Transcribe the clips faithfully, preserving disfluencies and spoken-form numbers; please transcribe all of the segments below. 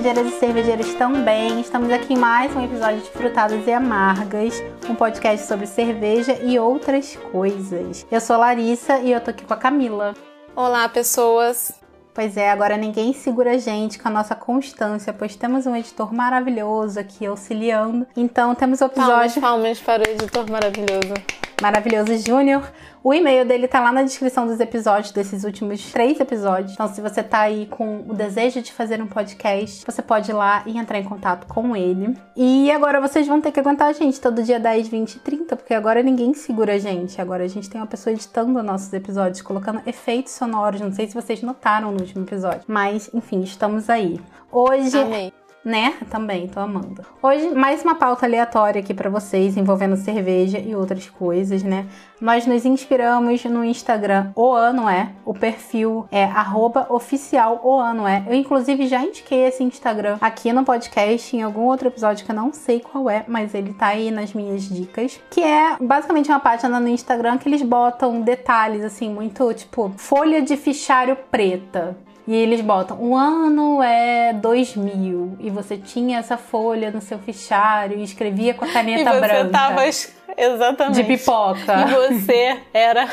cervejeiras e cervejeiros também. Estamos aqui em mais um episódio de Frutadas e Amargas, um podcast sobre cerveja e outras coisas. Eu sou a Larissa e eu tô aqui com a Camila. Olá, pessoas! Pois é, agora ninguém segura a gente com a nossa constância, pois temos um editor maravilhoso aqui auxiliando. Então temos o episódio... Palmas, palmas para o editor maravilhoso. Maravilhoso Júnior. O e-mail dele tá lá na descrição dos episódios, desses últimos três episódios. Então, se você tá aí com o desejo de fazer um podcast, você pode ir lá e entrar em contato com ele. E agora vocês vão ter que aguentar a gente todo dia dez, vinte e trinta, porque agora ninguém segura a gente. Agora a gente tem uma pessoa editando nossos episódios, colocando efeitos sonoros. Não sei se vocês notaram no último episódio, mas, enfim, estamos aí. Hoje... Amei. Né? Também, tô amando. Hoje, mais uma pauta aleatória aqui pra vocês, envolvendo cerveja e outras coisas, né? Nós nos inspiramos no Instagram oanoé, o perfil é arroba oficial oanoé. Eu, inclusive, já indiquei esse Instagram aqui no podcast, em algum outro episódio que eu não sei qual é, mas ele tá aí nas minhas dicas, que é basicamente uma página no Instagram que eles botam detalhes, assim, muito, tipo, folha de fichário preta. E eles botam, um ano é dois mil, e você tinha essa folha no seu fichário e escrevia com a caneta e você branca. Tava es... Exatamente. De pipoca. E você era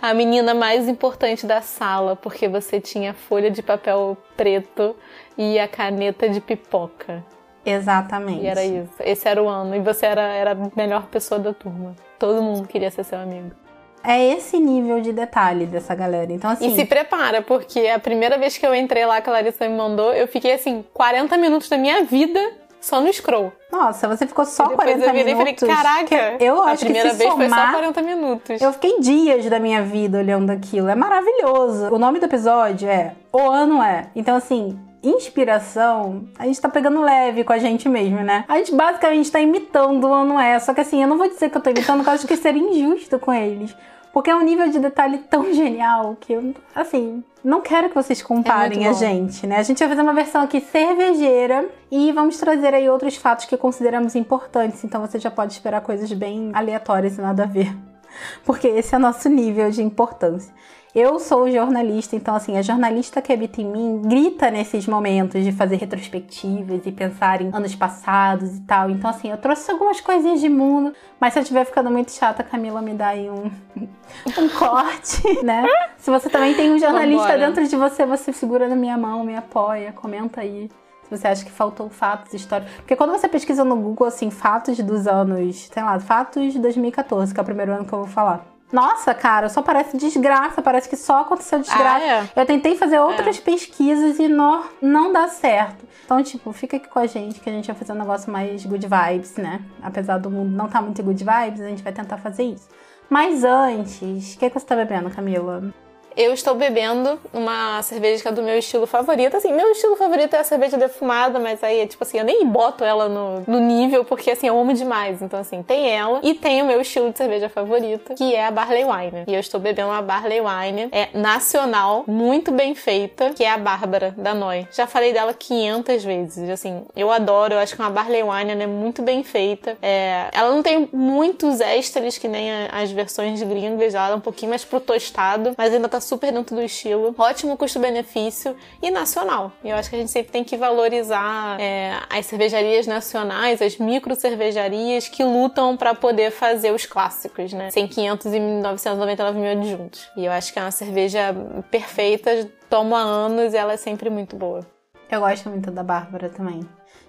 a menina mais importante da sala, porque você tinha a folha de papel preto e a caneta de pipoca. Exatamente. E era isso. Esse era o ano. E você era, era a melhor pessoa da turma. Todo mundo queria ser seu amigo. É esse nível de detalhe dessa galera. Então, assim... E se prepara, porque a primeira vez que eu entrei lá, que a Larissa me mandou, eu fiquei, assim, quarenta minutos da minha vida só no scroll. Nossa, você ficou só quarenta minutos. Eu virei e falei, caraca, eu acho que a primeira vez foi só quarenta minutos. Eu fiquei dias da minha vida olhando aquilo. É maravilhoso. O nome do episódio é O Ano É. Então, assim... Inspiração, a gente tá pegando leve com a gente mesmo, né? A gente basicamente tá imitando o oanoé, só que assim, eu não vou dizer que eu tô imitando, porque eu acho que seria injusto com eles. Porque é um nível de detalhe tão genial que eu, assim, não quero que vocês comparem a gente, né? A gente vai fazer uma versão aqui cervejeira e vamos trazer aí outros fatos que consideramos importantes, então você já pode esperar coisas bem aleatórias e nada a ver. Porque esse é o nosso nível de importância. Eu sou jornalista, então assim, a jornalista que habita em mim grita nesses momentos de fazer retrospectivas e pensar em anos passados e tal. Então assim, eu trouxe algumas coisinhas de mundo, mas se eu estiver ficando muito chata, a Camila me dá aí um, um corte, né? Se você também tem um jornalista Vambora. Dentro de você, você segura na minha mão, me apoia, comenta aí. Se você acha que faltou fatos, histórias... Porque quando você pesquisa no Google, assim, fatos dos anos... Sei lá, fatos de dois mil e catorze, que é o primeiro ano que eu vou falar. Nossa, cara, só parece desgraça. Parece que só aconteceu desgraça. Ah, é? Eu tentei fazer outras é. pesquisas e não, não dá certo. Então, tipo, fica aqui com a gente, que a gente vai fazer um negócio mais good vibes, né? Apesar do mundo não estar muito good vibes, a gente vai tentar fazer isso. Mas antes, o que é que você tá bebendo, Camila? Eu estou bebendo uma cerveja que é do meu estilo favorito. Assim, meu estilo favorito é a cerveja defumada, mas aí é tipo assim, eu nem boto ela no, no nível, porque assim, eu amo demais. Então assim, tem ela e tem o meu estilo de cerveja favorito, que é a Barley Wine. E eu estou bebendo uma Barley Wine, é nacional, muito bem feita, que é a Bárbara, da Noi. Já falei dela quinhentas vezes, assim, eu adoro, eu acho que uma Barley Wine, ela é muito bem feita. É, ela não tem muitos ésteres, que nem as versões gringas, ela é um pouquinho mais pro tostado, mas ainda tá super dentro do estilo, ótimo custo-benefício e nacional. E eu acho que a gente sempre tem que valorizar é, as cervejarias nacionais, as micro cervejarias que lutam pra poder fazer os clássicos, né? cem, quinhentos e novecentos e noventa e nove mil adjuntos. E eu acho que é uma cerveja perfeita, toma anos e ela é sempre muito boa. Eu gosto muito da Bárbara também.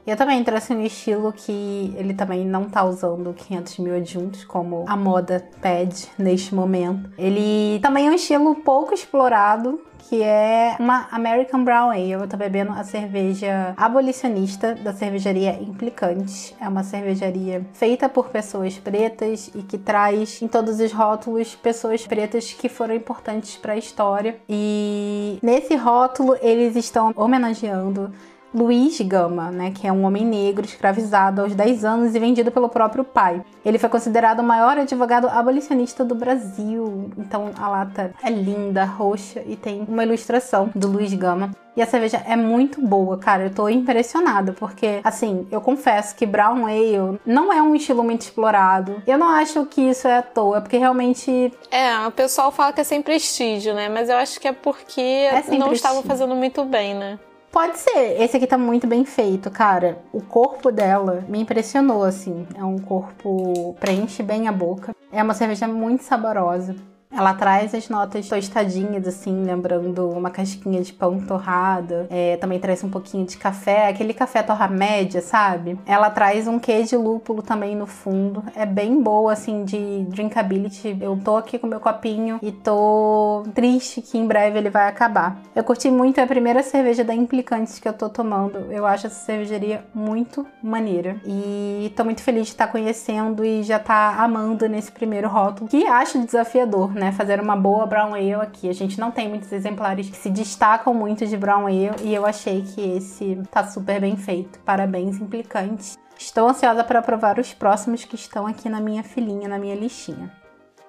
Eu também trouxe um estilo que ele também não tá usando quinhentos mil adjuntos, como a moda pede neste momento. Ele também é um estilo pouco explorado, que é uma American Brown Ale. Eu tô bebendo a cerveja Abolicionista, da cervejaria Implicantes. É uma cervejaria feita por pessoas pretas e que traz em todos os rótulos pessoas pretas que foram importantes para a história. E nesse rótulo eles estão homenageando Luiz Gama, né, que é um homem negro escravizado aos dez anos e vendido pelo próprio pai. Ele foi considerado o maior advogado abolicionista do Brasil. Então a lata é linda, roxa, e tem uma ilustração do Luiz Gama. E a cerveja é muito boa, cara. Eu tô impressionada, porque, assim, eu confesso que Brown Ale não é um estilo muito explorado. Eu não acho que isso é à toa, porque realmente... É, o pessoal fala que é sem prestígio, né? Mas eu acho que é porque é não estavam fazendo muito bem, né? Pode ser. Esse aqui tá muito bem feito, cara. O corpo dela me impressionou, assim. É um corpo... preenche bem a boca. É uma cerveja muito saborosa. Ela traz as notas tostadinhas, assim, lembrando uma casquinha de pão torrado. É, também traz um pouquinho de café, aquele café torra média, sabe? Ela traz um queijo de lúpulo também no fundo. É bem boa, assim, de drinkability. Eu tô aqui com meu copinho e tô triste que em breve ele vai acabar. Eu curti muito, é a primeira cerveja da Implicantes que eu tô tomando. Eu acho essa cervejaria muito maneira. E tô muito feliz de estar conhecendo e já tá amando nesse primeiro rótulo, que acho desafiador, né, fazer uma boa brown ale aqui. A gente não tem muitos exemplares que se destacam muito de brown ale e eu achei que esse tá super bem feito. Parabéns, Implicantes. Estou ansiosa para provar os próximos que estão aqui na minha filinha, na minha listinha.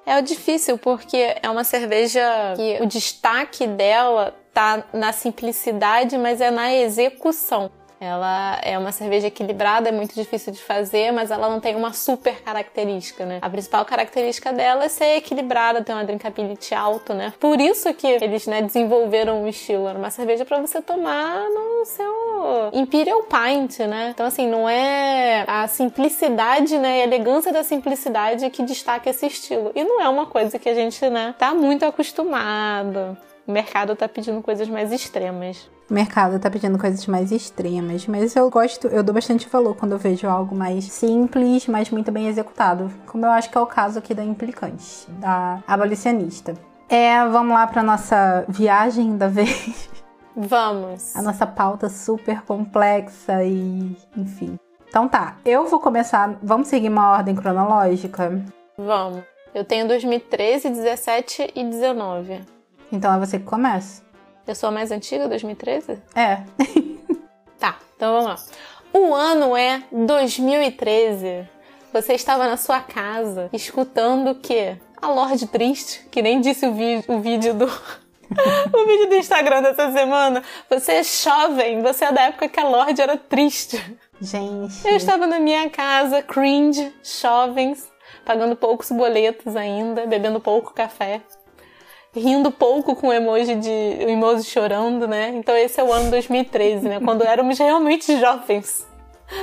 É difícil porque é uma cerveja que o destaque dela tá na simplicidade, mas é na execução. Ela é uma cerveja equilibrada, é muito difícil de fazer, mas ela não tem uma super característica, né? A principal característica dela é ser equilibrada, ter uma drinkability alta, né? Por isso que eles, né, desenvolveram o estilo. Era uma cerveja pra você tomar no seu Imperial Pint, né? Então, assim, não é a simplicidade, né, a elegância da simplicidade que destaca esse estilo. E não é uma coisa que a gente, né, tá muito acostumado. O mercado tá pedindo coisas mais extremas. O mercado tá pedindo coisas mais extremas, mas eu gosto, eu dou bastante valor quando eu vejo algo mais simples, mas muito bem executado, como eu acho que é o caso aqui da Implicantes, da Abolicionista. É, vamos lá pra nossa viagem da vez? Vamos! A nossa pauta super complexa e... enfim. Então tá, eu vou começar, vamos seguir uma ordem cronológica? Vamos. Eu tenho dois mil e treze, dezessete e dezenove. Então é você que começa. Eu sou a mais antiga, dois mil e treze? É. Tá, então vamos lá. O ano é dois mil e treze. Você estava na sua casa escutando o quê? A Lorde triste, que nem disse o, vi- o vídeo do... o vídeo do Instagram dessa semana. Você é jovem, você é da época que a Lorde era triste. Gente. Eu estava na minha casa, cringe, jovens, pagando poucos boletos ainda, bebendo pouco café. Rindo pouco com o emoji de o emoji chorando, né? Então esse é o ano dois mil e treze, né? Quando éramos realmente jovens.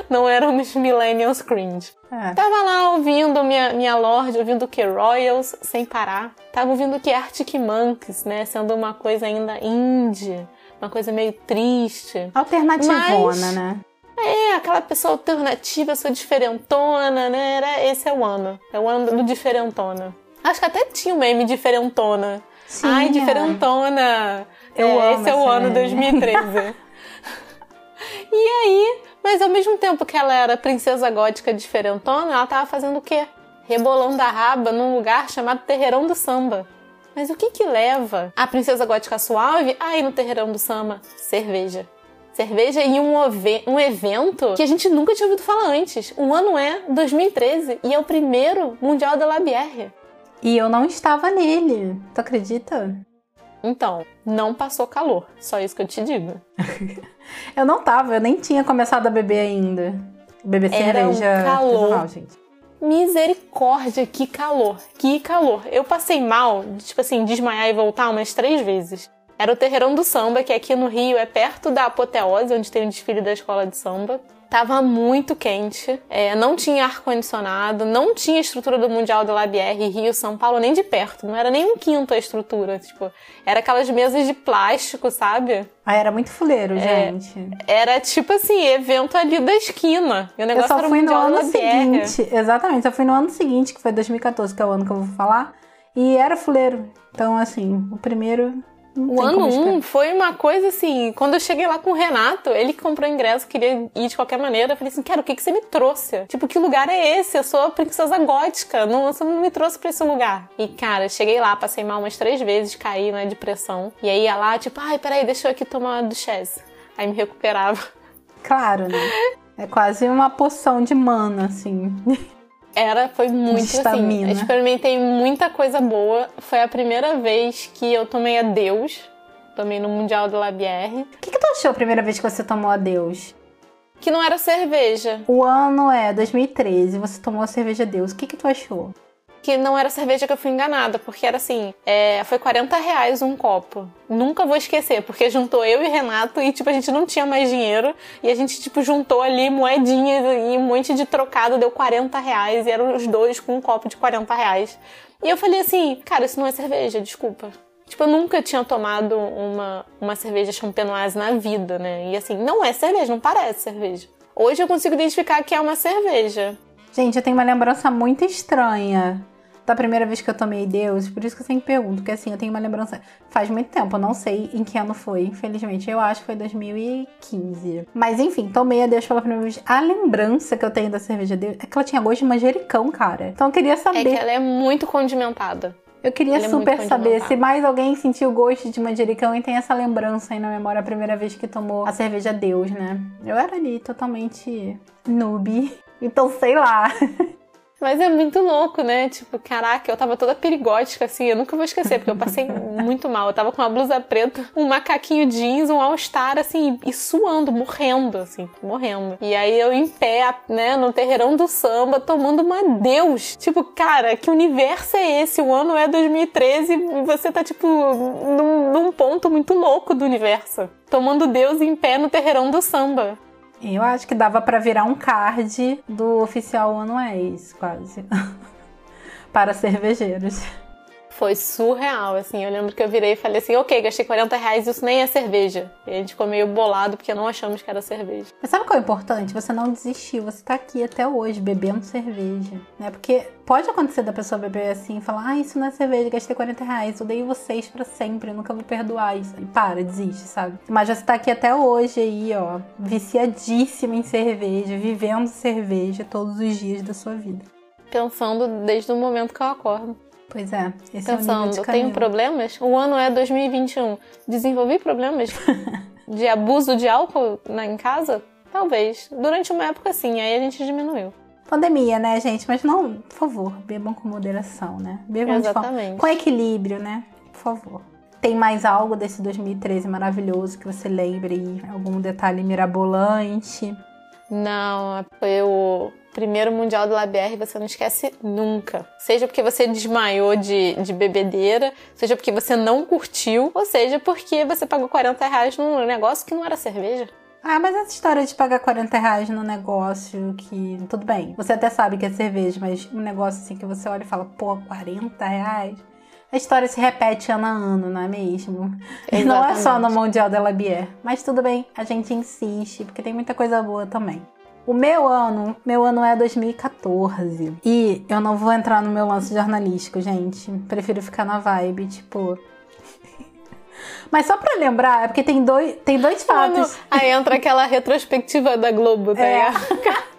Não éramos millennials cringe. É. Tava lá ouvindo minha, minha Lorde, ouvindo o que? Royals, sem parar. Tava ouvindo o que? Arctic Monkeys, né? Sendo uma coisa ainda indie. Uma coisa meio triste. Alternativona, mas, né? É, aquela pessoa alternativa, sou diferentona, né? Era, esse é o ano. É o ano do diferentona. Acho que até tinha o meme diferentona. Sim, ai, diferentona! Eu é, amo esse é o ano mãe. dois mil e treze. E aí, mas ao mesmo tempo que ela era princesa gótica diferentona, ela tava fazendo o quê? Rebolando a raba num lugar chamado Terreirão do Samba. Mas o que que leva a princesa gótica suave aí no Terreirão do Samba? Cerveja. Cerveja e um, ove- um evento que a gente nunca tinha ouvido falar antes. O ano é dois mil e treze e é o primeiro Mondial de la Bière. E eu não estava nele, tu acredita? Então, não passou calor, só isso que eu te digo. Eu não tava, eu nem tinha começado a beber ainda. Beber cerveja artesanal, gente. Misericórdia, que calor, que calor. Eu passei mal, tipo assim, desmaiar e voltar umas três vezes. Era o Terreirão do Samba, que aqui no Rio é perto da Apoteose, onde tem o desfile da escola de samba. Tava muito quente, é, não tinha ar-condicionado, não tinha estrutura do Mundial de la Bière, Rio, São Paulo, nem de perto. Não era nem um quinto a estrutura, tipo, era aquelas mesas de plástico, sabe? Ah, era muito fuleiro, é, gente. Era tipo assim, evento ali da esquina. E o negócio eu só era fui no ano seguinte, exatamente, só fui no ano seguinte, que foi dois mil e catorze, que é o ano que eu vou falar, e era fuleiro. Então, assim, o primeiro... O ano um foi uma coisa assim, quando eu cheguei lá com o Renato, ele que comprou ingresso, queria ir de qualquer maneira, eu falei assim, cara, o que que você me trouxe? Tipo, que lugar é esse? Eu sou a princesa gótica, não, você não me trouxe pra esse lugar. E cara, cheguei lá, passei mal umas três vezes, caí na depressão, e aí ia lá, tipo, ai, peraí, deixa eu aqui tomar do Chess. Aí me recuperava. Claro, né? É quase uma poção de mana, assim... Era, foi muito Estamina. Assim, eu experimentei muita coisa boa. Foi a primeira vez que eu tomei a Deus, tomei no Mundial de la Bière. O que que tu achou a primeira vez que você tomou a Deus? Que não era cerveja. O ano é dois mil e treze, você tomou a cerveja Deus, o que que tu achou? que não era cerveja, que eu fui enganada, porque era assim, é, foi quarenta reais um copo. Nunca vou esquecer, porque juntou eu e Renato e, tipo, a gente não tinha mais dinheiro e a gente, tipo, juntou ali moedinhas e um monte de trocado, deu quarenta reais e eram os dois com um copo de quarenta reais. E eu falei assim, cara, isso não é cerveja, desculpa. Tipo, eu nunca tinha tomado uma, uma cerveja champenoise na vida, né? E assim, não é cerveja, não parece cerveja. Hoje eu consigo identificar que é uma cerveja. Gente, eu tenho uma lembrança muito estranha da primeira vez que eu tomei Deus, por isso que eu sempre pergunto, porque assim, eu tenho uma lembrança... Faz muito tempo, eu não sei em que ano foi, infelizmente. Eu acho que foi dois mil e quinze. Mas enfim, tomei a Deus pela primeira vez. A lembrança que eu tenho da cerveja Deus é que ela tinha gosto de manjericão, cara. Então eu queria saber... É que ela é muito condimentada. Eu queria ela super é saber se mais alguém sentiu o gosto de manjericão e tem essa lembrança aí na memória a primeira vez que tomou a cerveja Deus, né? Eu era ali totalmente noob. Então, sei lá. Mas é muito louco, né? Tipo, caraca, eu tava toda perigótica, assim. Eu nunca vou esquecer, porque eu passei muito mal. Eu tava com uma blusa preta, um macaquinho jeans, um all-star, assim, e suando, morrendo, assim, morrendo. E aí eu em pé, né, no Terreirão do Samba, tomando uma Deus. Tipo, cara, que universo é esse? O ano é dois mil e treze e você tá, tipo, num, num ponto muito louco do universo. Tomando Deus em pé no Terreirão do Samba. Eu acho que dava pra virar um card do oficial oanoé, isso, quase. Para cervejeiros. Foi surreal, assim. Eu lembro que eu virei e falei assim, ok, gastei quarenta reais, isso nem é cerveja. E a gente ficou meio bolado, porque não achamos que era cerveja. Mas sabe o que é importante? Você não desistiu, você tá aqui até hoje, bebendo cerveja, né? Porque pode acontecer da pessoa beber assim, e falar, ah, isso não é cerveja, gastei quarenta reais, odeio vocês pra sempre, eu nunca vou perdoar isso. E para, desiste, sabe? Mas você tá aqui até hoje aí, ó, viciadíssima em cerveja, vivendo cerveja todos os dias da sua vida. Pensando desde o momento que eu acordo. Pois é, esse Pensando, é o nível de Camila. Tenho problemas? O ano é dois mil e vinte e um. Desenvolvi problemas de abuso de álcool na, em casa? Talvez. Durante uma época, sim. Aí a gente diminuiu. Pandemia, né, gente? Mas não, por favor, bebam com moderação, né? Bebam Exatamente. de forma... Com equilíbrio, né? Por favor. Tem mais algo desse dois mil e treze maravilhoso que você lembre aí? Algum detalhe mirabolante? Não, foi o... primeiro Mundial de la Bière, você não esquece nunca. Seja porque você desmaiou de, de bebedeira, seja porque você não curtiu, ou seja porque você pagou quarenta reais num negócio que não era cerveja. Ah, mas essa história de pagar quarenta reais num negócio que... Tudo bem, você até sabe que é cerveja, mas um negócio assim que você olha e fala, pô, quarenta reais? A história se repete ano a ano, não é mesmo? E não é só no Mondial de la Bière. Mas tudo bem, a gente insiste, porque tem muita coisa boa também. O meu ano, meu ano é dois mil e quatorze. E eu não vou entrar no meu lance jornalístico, gente. Prefiro ficar na vibe, tipo... Mas só pra lembrar, é porque tem dois, tem dois fatos. Ah, aí entra aquela retrospectiva da Globo, tá? É.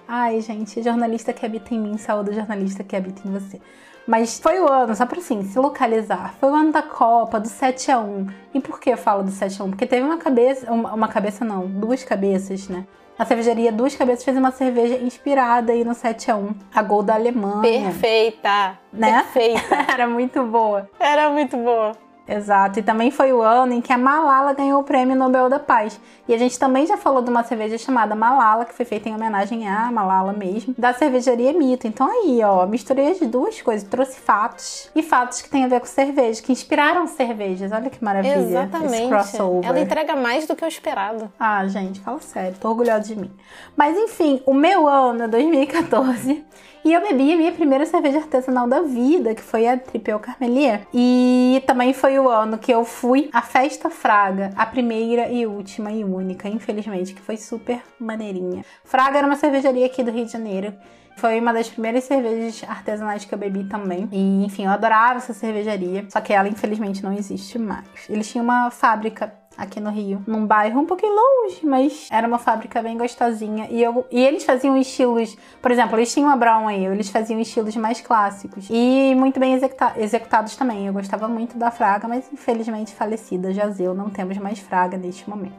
Ai, gente, jornalista que habita em mim, saúde jornalista que habita em você. Mas foi o ano, só pra assim, se localizar. Foi o ano da Copa, do sete a um. E por que eu falo do sete a um? Porque teve uma cabeça... Uma, uma cabeça não, duas cabeças, né? A cervejaria Duas Cabeças fez uma cerveja inspirada aí no sete a um. A Gol da Alemanha. Perfeita! Né? Perfeita! Era muito boa. Era muito boa. Exato. E também foi o ano em que a Malala ganhou o Prêmio Nobel da Paz. E a gente também já falou de uma cerveja chamada Malala, que foi feita em homenagem à Malala mesmo, da cervejaria Mito. Então aí, ó, misturei as duas coisas. Trouxe fatos. E fatos que têm a ver com cerveja, que inspiraram cervejas. Olha que maravilha. Exatamente. Esse crossover. Ela entrega mais do que eu esperava. Ah, gente, fala sério. Tô orgulhosa de mim. Mas enfim, o meu ano é dois mil e quatorze. E eu bebi a minha primeira cerveja artesanal da vida, que foi a Tripel Carmelier. E também foi o ano que eu fui à Festa Fraga, a primeira e última e única, infelizmente, que foi super maneirinha. Fraga era uma cervejaria aqui do Rio de Janeiro. Foi uma das primeiras cervejas artesanais que eu bebi também. E, enfim, eu adorava essa cervejaria. Só que ela, infelizmente, não existe mais. Eles tinham uma fábrica aqui no Rio, num bairro um pouquinho longe, mas era uma fábrica bem gostosinha. E, eu, e eles faziam estilos, por exemplo, eles tinham a Brown Ale, eles faziam estilos mais clássicos e muito bem executa, executados também. Eu gostava muito da Fraga, mas infelizmente falecida, jazeu, não temos mais Fraga neste momento.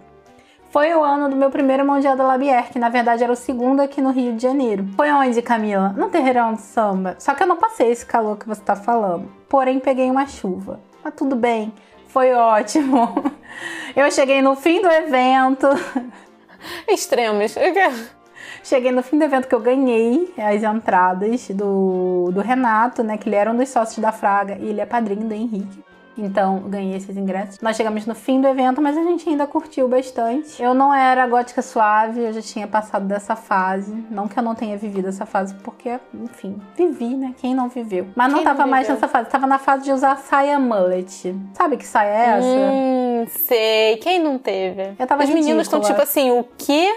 Foi o ano do meu primeiro Mondial de la Bière, que na verdade era o segundo aqui no Rio de Janeiro. Foi onde, Camila? No Terreirão do Samba. Só que eu não passei esse calor que você tá falando, porém peguei uma chuva. Mas tudo bem. Foi ótimo. Eu cheguei no fim do evento. Extremos. Cheguei no fim do evento que eu ganhei as entradas do, do Renato, né? Que ele era um dos sócios da Fraga e ele é padrinho do Henrique. Então, ganhei esses ingressos. Nós chegamos no fim do evento, mas a gente ainda curtiu bastante. Eu não era gótica suave, eu já tinha passado dessa fase. Não que eu não tenha vivido essa fase, porque, enfim, vivi, né? Quem não viveu? Mas não Quem tava não mais nessa fase, tava na fase de usar saia mullet. Sabe que saia é essa? Hum, sei. Quem não teve? Eu tava Os ridícula. Meninos estão tipo assim, o quê?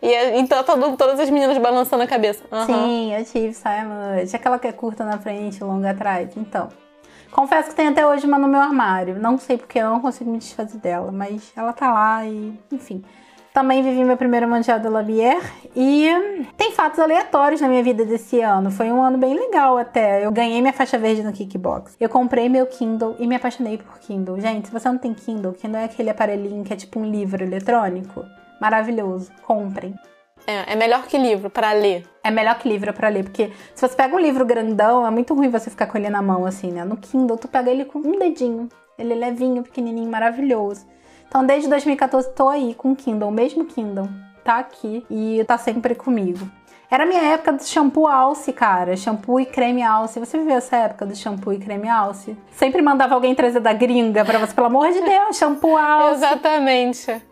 E então todas as meninas balançando a cabeça. Uhum. Sim, eu tive saia mullet. Aquela que é curta na frente, longa atrás. Então... Confesso que tem até hoje uma no meu armário. Não sei porque eu não consigo me desfazer dela, mas ela tá lá e... Enfim. Também vivi meu primeiro Mondial de la Bière e tem fatos aleatórios na minha vida desse ano. Foi um ano bem legal até. Eu ganhei minha faixa verde no Kickbox. Eu comprei meu Kindle e me apaixonei por Kindle. Gente, se você não tem Kindle, Kindle é aquele aparelhinho que é tipo um livro eletrônico. Maravilhoso. Comprem. É, é melhor que livro pra ler. É melhor que livro pra ler, porque se você pega um livro grandão, é muito ruim você ficar com ele na mão, assim, né? No Kindle, tu pega ele com um dedinho. Ele é levinho, pequenininho, maravilhoso. Então, desde dois mil e quatorze, tô aí com o Kindle, o mesmo Kindle. Tá aqui e tá sempre comigo. Era a minha época do shampoo alce, cara. Shampoo e creme alce. Você viveu essa época do shampoo e creme alce? Sempre mandava alguém trazer da gringa pra você. Pelo amor de Deus, shampoo alce. Exatamente.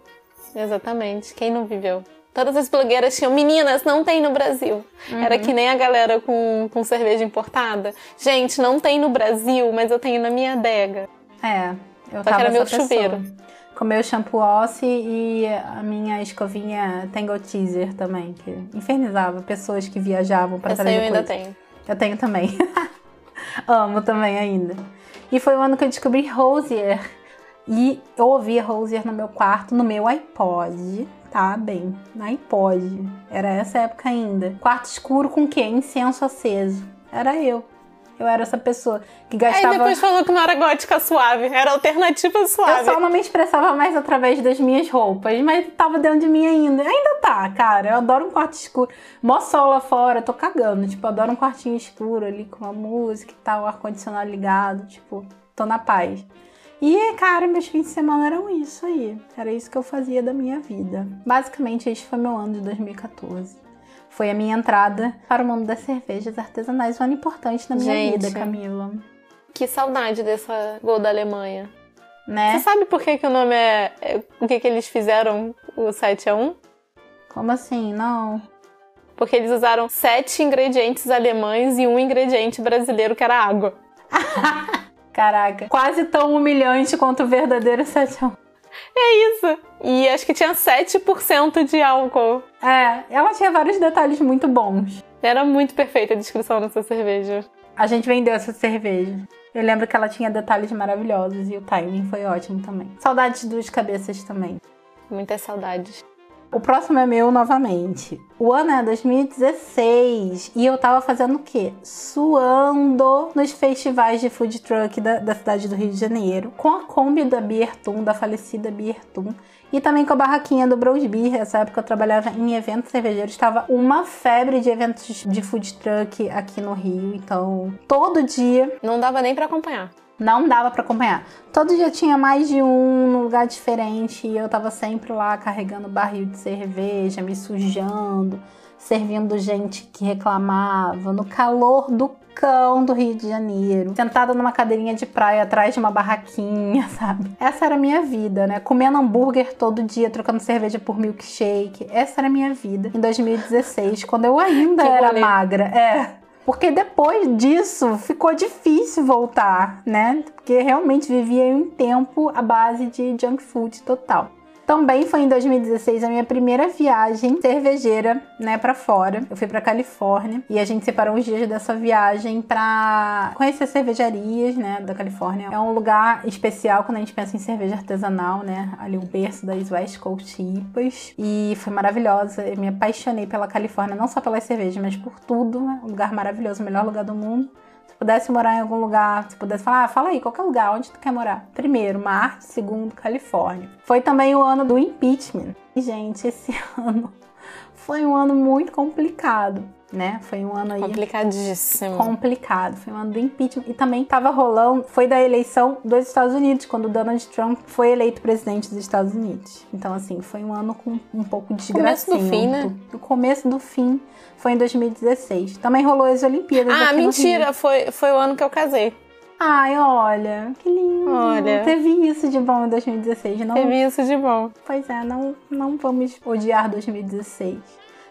Exatamente. Quem não viveu? Todas as blogueiras tinham... Meninas, não tem no Brasil. Uhum. Era que nem a galera com, com cerveja importada. Gente, não tem no Brasil, mas eu tenho na minha adega. É, eu Só tava que era meu pessoa. Chuveiro. Com meu shampoo Ossi e a minha escovinha Tangle Teaser também, que infernizava pessoas que viajavam pra trazer coisa. Essa eu ainda tenho. Eu tenho também. Amo também ainda. E foi o ano que eu descobri Rosier. E eu ouvia Rosier no meu quarto, no meu iPod. Tá bem, iPod. Era essa época ainda. Quarto escuro com o quê? Incenso aceso. Era eu. Eu era essa pessoa que gastava... Aí depois falou que não era gótica suave, era alternativa suave. Eu só não me expressava mais através das minhas roupas, mas tava dentro de mim ainda. Ainda tá, cara. Eu adoro um quarto escuro. Mó sol lá fora, tô cagando. Tipo, eu adoro um quartinho escuro ali com uma música e tal, o ar-condicionado ligado. Tipo, tô na paz. E, cara, meus fins de semana eram isso aí. Era isso que eu fazia da minha vida. Basicamente, este foi meu ano de dois mil e quatorze. Foi a minha entrada para o mundo das cervejas artesanais, um ano importante na minha Gente, vida, Camila. Que saudade dessa Gol da Alemanha. Né? Você sabe por que, que o nome é... é o que, que eles fizeram o sete a um? Como assim? Não. Porque eles usaram sete ingredientes alemães e um ingrediente brasileiro, que era água. Caraca, quase tão humilhante quanto o verdadeiro sete a um. É isso. E acho que tinha sete por cento de álcool. É, ela tinha vários detalhes muito bons. Era muito perfeita a descrição dessa cerveja. A gente vendeu essa cerveja. Eu lembro que ela tinha detalhes maravilhosos e o timing foi ótimo também. Saudades dos cabeças também. Muitas saudades. O próximo é meu novamente. O ano é dois mil e dezesseis e eu tava fazendo o quê? Suando nos festivais de food truck da, da cidade do Rio de Janeiro, com a Kombi da Biertum, da falecida Biertum, e também com a barraquinha do Bros Beer. Nessa época eu trabalhava em eventos cervejeiros, estava uma febre de eventos de food truck aqui no Rio, então todo dia... Não dava nem pra acompanhar. Não dava pra acompanhar. Todo dia tinha mais de um num lugar diferente e eu tava sempre lá carregando barril de cerveja, me sujando, servindo gente que reclamava, no calor do cão do Rio de Janeiro, sentada numa cadeirinha de praia atrás de uma barraquinha, sabe? Essa era a minha vida, né? Comendo hambúrguer todo dia, trocando cerveja por milkshake. Essa era a minha vida em dois mil e dezesseis, quando eu ainda que era goleiro. magra. É... Porque depois disso, ficou difícil voltar, né? Porque realmente vivia em um tempo à base de junk food total. Também foi em dois mil e dezesseis a minha primeira viagem cervejeira, né, pra fora. Eu fui pra Califórnia e a gente separou uns dias dessa viagem pra conhecer cervejarias, né, da Califórnia. É um lugar especial quando a gente pensa em cerveja artesanal, né? Ali o berço das West Coast I P As. E foi maravilhosa. Eu me apaixonei pela Califórnia, não só pelas cervejas, mas por tudo, né? Um lugar maravilhoso, o melhor lugar do mundo. Se pudesse morar em algum lugar, se pudesse falar, ah, fala aí, qualquer lugar, onde tu quer morar? Primeiro, Marte, segundo, Califórnia. Foi também o ano do impeachment. E, gente, esse ano foi um ano muito complicado. né? Foi um ano aí... Complicadíssimo. Complicado. Foi um ano do impeachment. E também tava rolando... Foi da eleição dos Estados Unidos, quando Donald Trump foi eleito presidente dos Estados Unidos. Então, assim, foi um ano com um pouco de desgraça. Começo do fim, né? O começo do fim foi em dois mil e dezesseis. Também rolou as Olimpíadas. Ah, mentira! Foi, foi o ano que eu casei. Ai, olha, que lindo. Olha. Teve isso de bom em dois mil e dezesseis, não? Teve isso de bom. Pois é, não, não vamos odiar dois mil e dezesseis.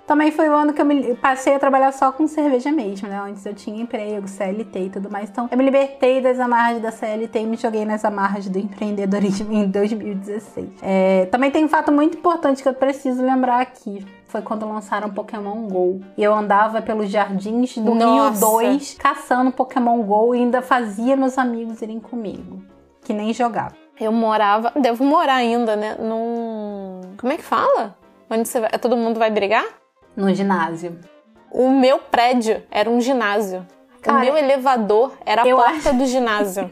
Também foi o ano que eu, me, eu passei a trabalhar só com cerveja mesmo, né? Antes eu tinha emprego, C L T e tudo mais. Então eu me libertei das amarras da C L T e me joguei nas amarras do empreendedorismo em dois mil e dezesseis. É, também tem um fato muito importante que eu preciso lembrar aqui. Foi quando lançaram Pokémon Go. E eu andava pelos jardins do Rio dois caçando Pokémon Go e ainda fazia meus amigos irem comigo. Que nem jogava. Eu morava... Devo morar ainda, né? Num... Como é que fala? Onde você vai... Todo mundo vai brigar? No ginásio. O meu prédio era um ginásio. Cara, o meu elevador era a porta acho... do ginásio.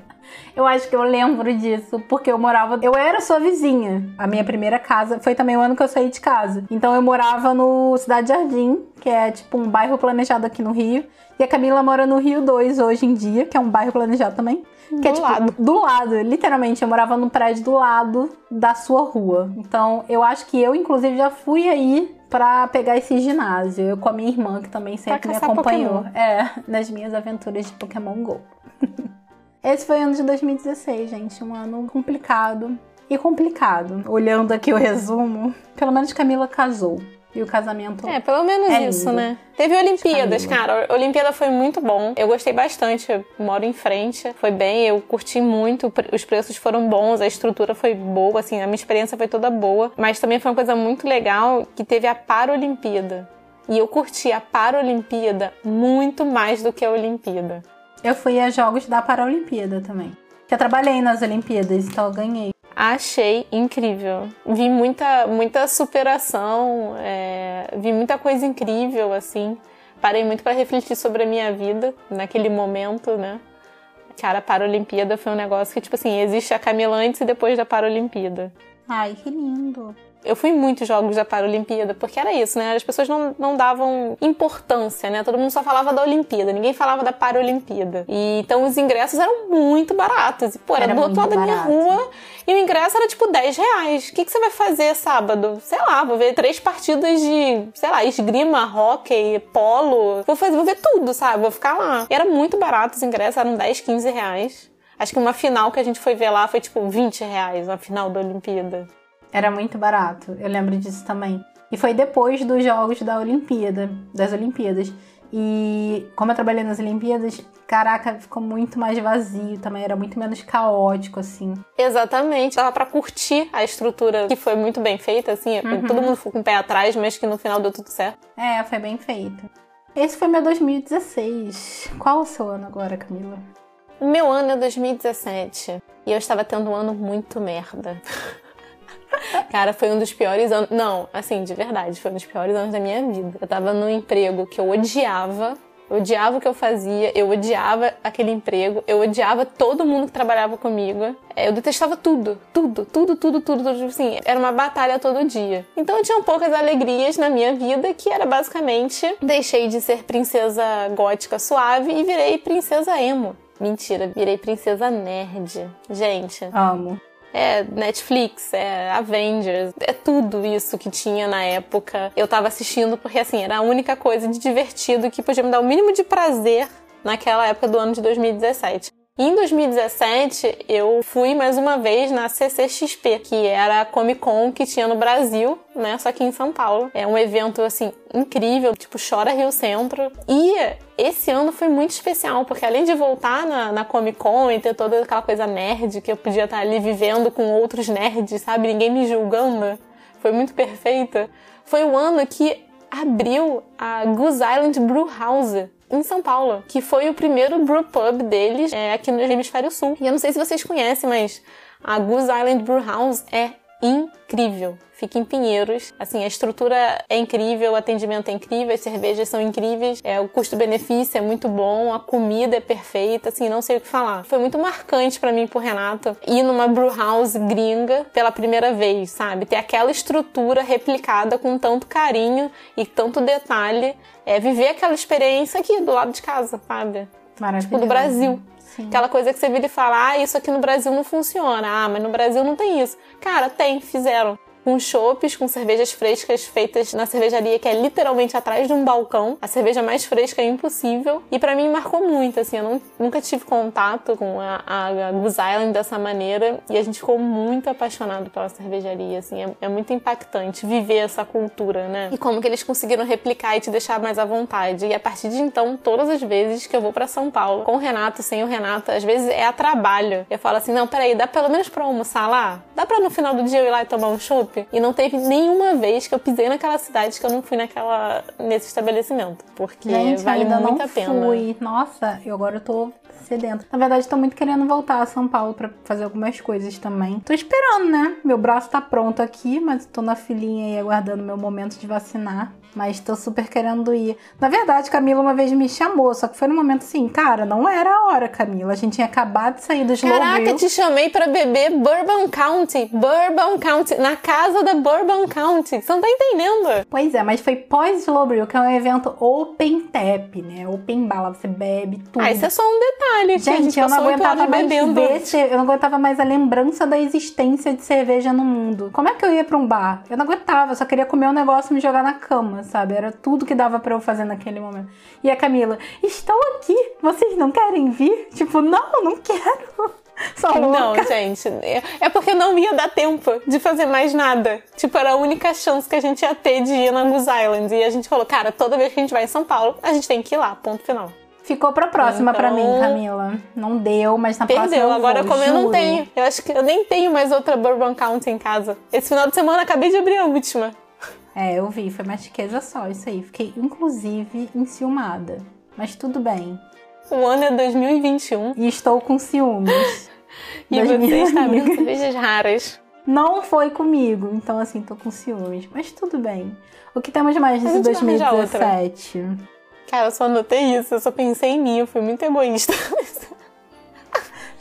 Eu acho que eu lembro disso, porque eu morava... Eu era sua vizinha. A minha primeira casa foi também o ano que eu saí de casa. Então eu morava no Cidade Jardim, que é tipo um bairro planejado aqui no Rio. E a Camila mora no Rio dois hoje em dia, que é um bairro planejado também. Que do é, tipo, lado. Do lado, literalmente. Eu morava num prédio do lado da sua rua. Então eu acho que eu, inclusive, já fui aí... pra pegar esse ginásio. Eu com a minha irmã, que também sempre me acompanhou. Pokémon. É, nas minhas aventuras de Pokémon Go. Esse foi o ano de dois mil e dezesseis, gente. Um ano complicado. E complicado. Olhando aqui o resumo, pelo menos Camila casou. E o casamento... É, pelo menos é isso, né? Teve Olimpíadas, cara. A Olimpíada foi muito bom. Eu gostei bastante. Eu moro em frente. Foi bem, eu curti muito. Os preços foram bons, a estrutura foi boa, assim. A minha experiência foi toda boa. Mas também foi uma coisa muito legal que teve a Paralimpíada. E eu curti a Paralimpíada muito mais do que a Olimpíada. Eu fui a jogos da Paralimpíada também. Eu trabalhei nas Olimpíadas, então eu ganhei. Achei incrível. Vi muita, muita superação, é, vi muita coisa incrível, assim. Parei muito para refletir sobre a minha vida naquele momento, né? Cara, a Paralimpíada foi um negócio que, tipo assim, existe a Camila antes e depois da Paralimpíada. Ai, que lindo. Eu fui em muitos jogos da Paralimpíada, porque era isso, né? As pessoas não, não davam importância, né? Todo mundo só falava da Olimpíada, ninguém falava da Paralimpíada. E, então os ingressos eram muito baratos. E, pô, era, era do outro lado da minha rua e o ingresso era tipo dez reais. O que, que você vai fazer sábado? Sei lá, vou ver três partidas de, sei lá, esgrima, hóquei, polo. Vou, fazer, vou ver tudo, sabe? Vou ficar lá. E era muito barato os ingressos, eram dez, quinze reais. Acho que uma final que a gente foi ver lá foi tipo vinte reais, uma final da Olimpíada. Era muito barato, eu lembro disso também. E foi depois dos jogos da Olimpíada, das Olimpíadas. E como eu trabalhei nas Olimpíadas, caraca, ficou muito mais vazio também, era muito menos caótico, assim. Exatamente, dava pra curtir a estrutura, que foi muito bem feita, assim. Uhum. Todo mundo ficou com o pé atrás, mas que no final deu tudo certo. É, foi bem feito. Esse foi meu dois mil e dezesseis. Qual o seu ano agora, Camila? O meu ano é dois mil e dezessete. E eu estava tendo um ano muito merda. Cara, foi um dos piores anos... Não, assim, de verdade, foi um dos piores anos da minha vida. Eu tava num emprego que eu odiava, eu odiava o que eu fazia, eu odiava aquele emprego, eu odiava todo mundo que trabalhava comigo. Eu detestava tudo, tudo, tudo, tudo, tudo, tudo. Assim, era uma batalha todo dia. Então eu tinha poucas alegrias na minha vida, que era basicamente... Deixei de ser princesa gótica suave e virei princesa emo. Mentira, virei princesa nerd. Gente... Amo. É Netflix, é Avengers, é tudo isso que tinha na época. Eu tava assistindo porque, assim, era a única coisa de divertido que podia me dar o mínimo de prazer naquela época do ano de dois mil e dezessete. E em dois mil e dezessete, eu fui mais uma vez na C C X P, que era a Comic Con que tinha no Brasil, né, só que em São Paulo. É um evento, assim, incrível, tipo, chora Rio Centro. E esse ano foi muito especial, porque além de voltar na, na Comic Con e ter toda aquela coisa nerd, que eu podia estar ali vivendo com outros nerds, sabe, ninguém me julgando, foi muito perfeita, foi o ano que abriu a Goose Island Brew House em São Paulo, que foi o primeiro brew pub deles é, aqui no Hemisfério Sul. E eu não sei se vocês conhecem, mas a Goose Island Brew House é incrível. Fica em Pinheiros. Assim, a estrutura é incrível, o atendimento é incrível, as cervejas são incríveis, é, o custo-benefício é muito bom, a comida é perfeita, assim, não sei o que falar. Foi muito marcante pra mim, pro Renato, ir numa brew house gringa pela primeira vez, sabe? Ter aquela estrutura replicada com tanto carinho e tanto detalhe, é, viver aquela experiência aqui do lado de casa, sabe? Maravilhoso. Tipo, do Brasil. Sim. Aquela coisa que você vira e fala, ah, isso aqui no Brasil não funciona, ah, mas no Brasil não tem isso. Cara, tem, fizeram. Com chopes, com cervejas frescas feitas na cervejaria, que é literalmente atrás de um balcão. A cerveja mais fresca é impossível. E pra mim marcou muito, assim, eu não, nunca tive contato com a, a, a Goose Island dessa maneira. E a gente ficou muito apaixonado pela cervejaria, assim, é, é muito impactante viver essa cultura, né? E como que eles conseguiram replicar e te deixar mais à vontade. E a partir de então, todas as vezes que eu vou pra São Paulo, com o Renato, sem o Renato, às vezes é a trabalho. Eu falo assim, não, peraí, dá pelo menos pra almoçar lá? Dá pra no final do dia eu ir lá e tomar um chope? E não teve nenhuma vez que eu pisei naquela cidade que eu não fui naquela, nesse estabelecimento. Porque gente, vale muito a pena. Fui. Nossa, eu agora eu tô sedenta. Na verdade, tô muito querendo voltar a São Paulo pra fazer algumas coisas também. Tô esperando, né? Meu braço tá pronto aqui, mas tô na filinha aí aguardando meu momento de vacinar. Mas tô super querendo ir. Na verdade, Camila uma vez me chamou, só que foi no momento assim, cara, não era a hora, Camila. A gente tinha acabado de sair do Slow Caraca, Bill. Te chamei pra beber Bourbon County. Bourbon County, na casa da Bourbon County. Você não tá entendendo? Pois é, mas foi pós-Slow Brew, que é um evento open tap, né? Open bar, você bebe tudo. Ah, isso é só um detalhe. Gente, gente eu, não aguentava mais desse, eu não aguentava mais a lembrança da existência de cerveja no mundo. Como é que eu ia pra um bar? Eu não aguentava, eu só queria comer um negócio e me jogar na cama, sabe? Era tudo que dava pra eu fazer naquele momento. E a Camila, estou aqui, vocês não querem vir? Tipo, não, não quero. Só louca. Não, gente, é porque não ia dar tempo de fazer mais nada. Tipo, era a única chance que a gente ia ter de ir na Goose Island. E a gente falou, cara, toda vez que a gente vai em São Paulo, a gente tem que ir lá, ponto final. Ficou pra próxima então... pra mim, Camila. Não deu, mas na Perdeu. próxima eu vou, agora como juro. eu não tenho. Eu acho que eu nem tenho mais outra Bourbon County em casa. Esse final de semana eu acabei de abrir a última. É, eu vi, foi uma chiqueza só, isso aí. Fiquei, inclusive, enciumada. Mas tudo bem. O ano é dois mil e vinte e um. E estou com ciúmes. E você está abrindo cervejas raras. Não foi comigo, então assim, tô com ciúmes. Mas tudo bem. O que temos mais nesse dois mil e dezessete? Cara, eu só anotei isso, eu só pensei em mim, eu fui muito egoísta.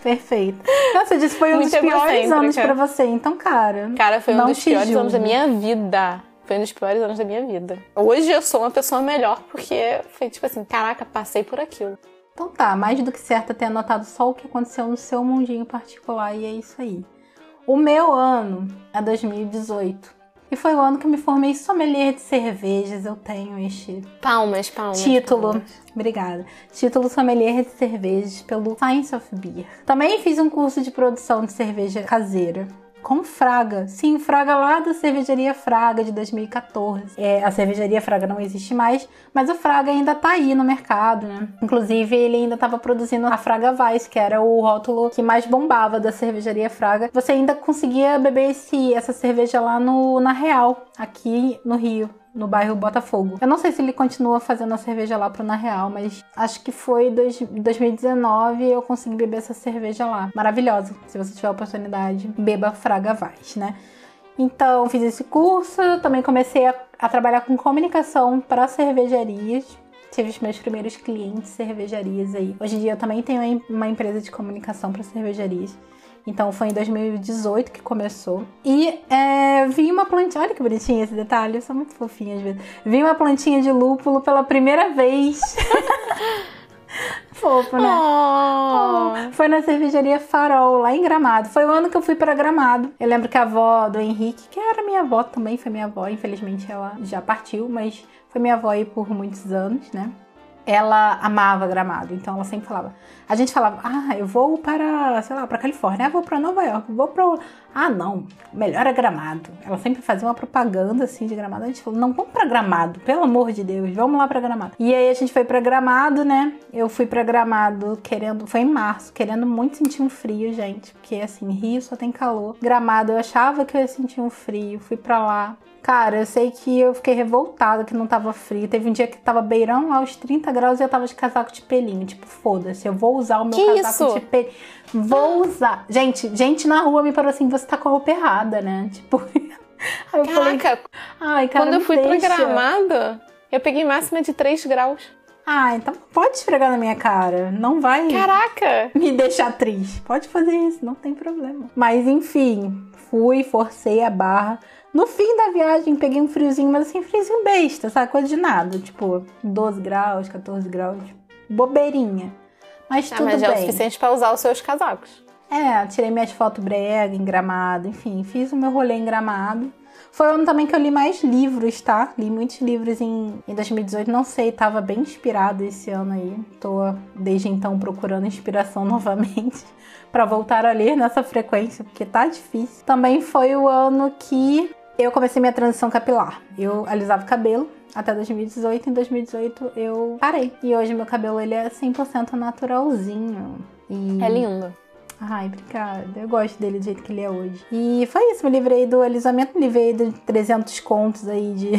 Perfeito. Nossa, eu disse que foi um muito dos piores anos cara. pra você, então, cara. Cara, foi um dos piores julgo. anos da minha vida. Foi um dos piores anos da minha vida. Hoje eu sou uma pessoa melhor, porque foi tipo assim, caraca, passei por aquilo. Então tá, mais do que certo ter anotado só o que aconteceu no seu mundinho particular e é isso aí. O meu ano é dois mil e dezoito. E foi o ano que eu me formei sommelier de cervejas. Eu tenho este... Palmas, palmas. Título. Palmas. Obrigada. Título sommelier de cervejas pelo Science of Beer. Também fiz um curso de produção de cerveja caseira. Com Fraga. Sim, Fraga lá da cervejaria Fraga de dois mil e quatorze. É, a cervejaria Fraga não existe mais, mas o Fraga ainda tá aí no mercado, né? Inclusive, ele ainda tava produzindo a Fraga Vice, que era o rótulo que mais bombava da cervejaria Fraga. Você ainda conseguia beber esse, essa cerveja lá no Na Real, aqui no Rio, no bairro Botafogo. Eu não sei se ele continua fazendo a cerveja lá pro Na Real, mas acho que foi em dois mil e dezenove eu consegui beber essa cerveja lá. Maravilhosa. Se você tiver a oportunidade, beba Fraga Vaz, né? Então, fiz esse curso, também comecei a, a trabalhar com comunicação para cervejarias. Tive os meus primeiros clientes cervejarias aí. Hoje em dia eu também tenho uma empresa de comunicação para cervejarias. Então foi em dois mil e dezoito que começou. E é, vi uma plantinha... Olha que bonitinho esse detalhe. Eu sou muito fofinha às vezes. Vi uma plantinha de lúpulo pela primeira vez. Fofo, né? Oh. Oh. Foi na cervejaria Farol, lá em Gramado. Foi o ano que eu fui pra Gramado. Eu lembro que a avó do Henrique, que era minha avó também, foi minha avó. Infelizmente ela já partiu, mas foi minha avó aí por muitos anos, né? Ela amava Gramado, então ela sempre falava... A gente falava, ah, eu vou para, sei lá, para Califórnia, eu vou para Nova York, eu vou para... Ah, não, melhor é Gramado. Ela sempre fazia uma propaganda, assim, de Gramado. A gente falou, não, vamos para Gramado, pelo amor de Deus, vamos lá para Gramado. E aí a gente foi para Gramado, né? Eu fui para Gramado querendo... Foi em março, querendo muito sentir um frio, gente. Porque, assim, Rio só tem calor. Gramado, eu achava que eu ia sentir um frio, fui para lá. Cara, eu sei que eu fiquei revoltada que não tava frio. Teve um dia que tava beirando lá os trinta quarenta graus e eu tava de casaco de pelinho. Tipo, foda-se, eu vou usar o meu que casaco isso? de pelinho. Vou usar. Gente, gente na rua me parou assim, você tá com a roupa errada, né? Tipo... Aí eu Caraca, falei, Ai, cara, quando eu fui pro Gramado, eu peguei máxima de três graus. Ah, então pode esfregar na minha cara. Não vai Caraca. me deixar triste. Pode fazer isso, não tem problema. Mas enfim, fui, forcei a barra. No fim da viagem, peguei um friozinho, mas assim, friozinho besta, sabe? Coisa de nada. Tipo, doze graus, quatorze graus. Bobeirinha. Mas ah, tudo mas bem. Mas é o suficiente pra usar os seus casacos. É, tirei minhas fotos brega em Gramado, enfim, fiz o meu rolê em Gramado. Foi o ano também que eu li mais livros, tá? Li muitos livros em, em dois mil e dezoito, não sei, tava bem inspirado esse ano aí. Tô, desde então, procurando inspiração novamente pra voltar a ler nessa frequência, porque tá difícil. Também foi o ano que eu comecei minha transição capilar. Eu alisava o cabelo até dois mil e dezoito, em dois mil e dezoito eu parei. E hoje meu cabelo, ele é cem por cento naturalzinho. E... é lindo. Ai, obrigada. Eu gosto dele do jeito que ele é hoje. E foi isso, me livrei do alisamento, me livrei de trezentos contos aí de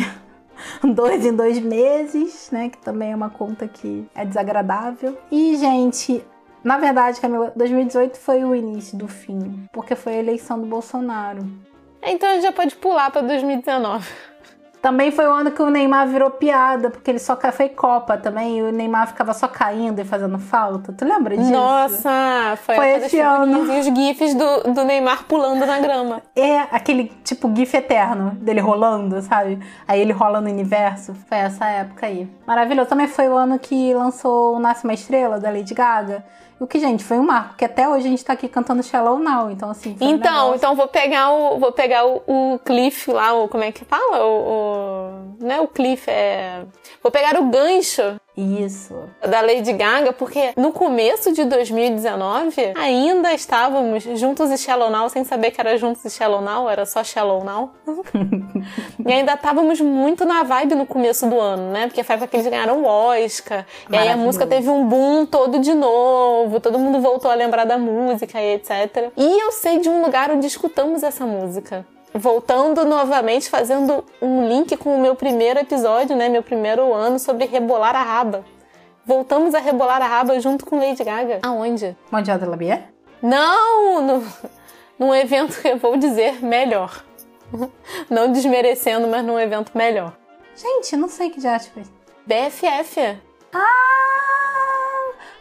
dois em dois meses, né? Que também é uma conta que é desagradável. E, gente, na verdade, Camila, dois mil e dezoito foi o início do fim, porque foi a eleição do Bolsonaro. Então a gente já pode pular pra dois mil e dezenove. Também foi o ano que o Neymar virou piada, porque ele só foi Copa também, e o Neymar ficava só caindo e fazendo falta. Tu lembra disso? Nossa! Foi, foi esse ano. E os gifs do, do Neymar pulando na grama. É, aquele tipo gif eterno dele rolando, sabe? Aí ele rola no universo. Foi essa época aí. Maravilhoso. Também foi o ano que lançou o Nasce Uma Estrela, da Lady Gaga. O que, gente, foi um marco, porque até hoje a gente tá aqui cantando Shallow Now, então assim... Foi então, um negócio... então vou pegar o vou pegar o, o Cliff lá, o, como é que fala? O, o, não é o Cliff, é... Vou pegar o gancho... Isso. Da Lady Gaga, porque no começo de dois mil e dezenove ainda estávamos juntos e Shallow Now, sem saber que era juntos e Shallow Now, era só Shallow Now. E ainda estávamos muito na vibe no começo do ano, né? Porque foi porque eles ganharam o Oscar. E aí a música teve um boom todo de novo, todo mundo voltou a lembrar da música e etcétera. E eu sei de um lugar onde escutamos essa música. Voltando novamente, fazendo um link com o meu primeiro episódio, né? Meu primeiro ano sobre rebolar a raba. Voltamos a rebolar a raba junto com Lady Gaga. Aonde? Mondial de la Bière? Não! No, num evento que eu vou dizer melhor. Não desmerecendo, mas num evento melhor. Gente, não sei que diacho foi. B F F. Ah!